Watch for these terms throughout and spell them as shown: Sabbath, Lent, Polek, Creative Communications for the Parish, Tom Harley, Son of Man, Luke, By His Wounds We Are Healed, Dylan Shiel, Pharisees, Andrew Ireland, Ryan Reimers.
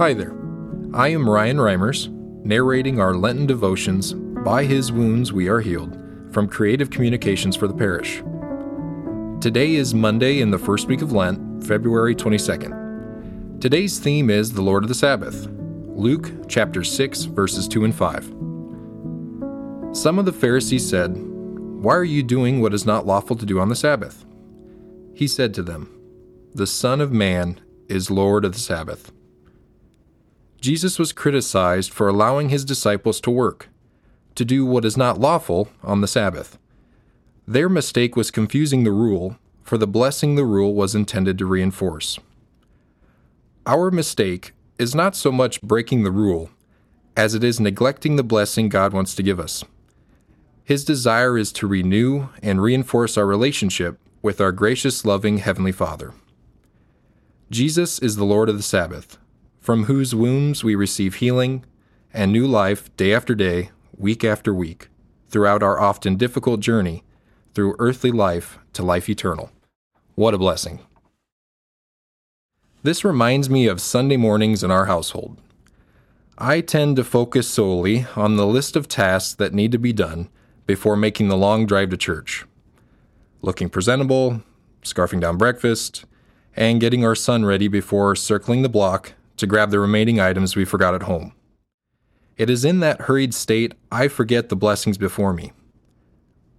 Hi there, I am Ryan Reimers, narrating our Lenten devotions, By His Wounds We Are Healed, from Creative Communications for the Parish. Today is Monday in the first week of Lent, February 22nd. Today's theme is the Lord of the Sabbath, Luke chapter 6, verses 2 and 5. Some of the Pharisees said, "Why are you doing what is not lawful to do on the Sabbath?" He said to them, "The Son of Man is Lord of the Sabbath." Jesus was criticized for allowing his disciples to work, to do what is not lawful on the Sabbath. Their mistake was confusing the rule for the blessing the rule was intended to reinforce. Our mistake is not so much breaking the rule as it is neglecting the blessing God wants to give us. His desire is to renew and reinforce our relationship with our gracious, loving Heavenly Father. Jesus is the Lord of the Sabbath, from whose wombs we receive healing and new life day after day, week after week, throughout our often difficult journey through earthly life to life eternal. What a blessing. This reminds me of Sunday mornings in our household. I tend to focus solely on the list of tasks that need to be done before making the long drive to church. Looking presentable, scarfing down breakfast, and getting our son ready before circling the block to grab the remaining items we forgot at home. It is in that hurried state I forget the blessings before me.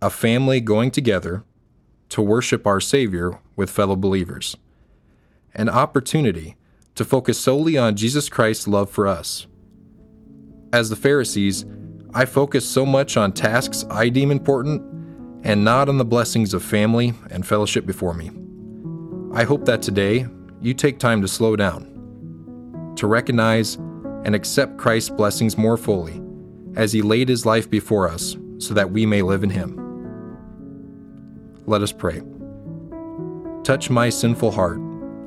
A family going together to worship our Savior with fellow believers. An opportunity to focus solely on Jesus Christ's love for us. As the Pharisees, I focus so much on tasks I deem important and not on the blessings of family and fellowship before me. I hope that today you take time to slow down, to recognize and accept Christ's blessings more fully as he laid his life before us so that we may live in him. Let us pray. Touch my sinful heart,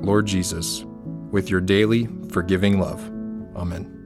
Lord Jesus, with your daily forgiving love. Amen.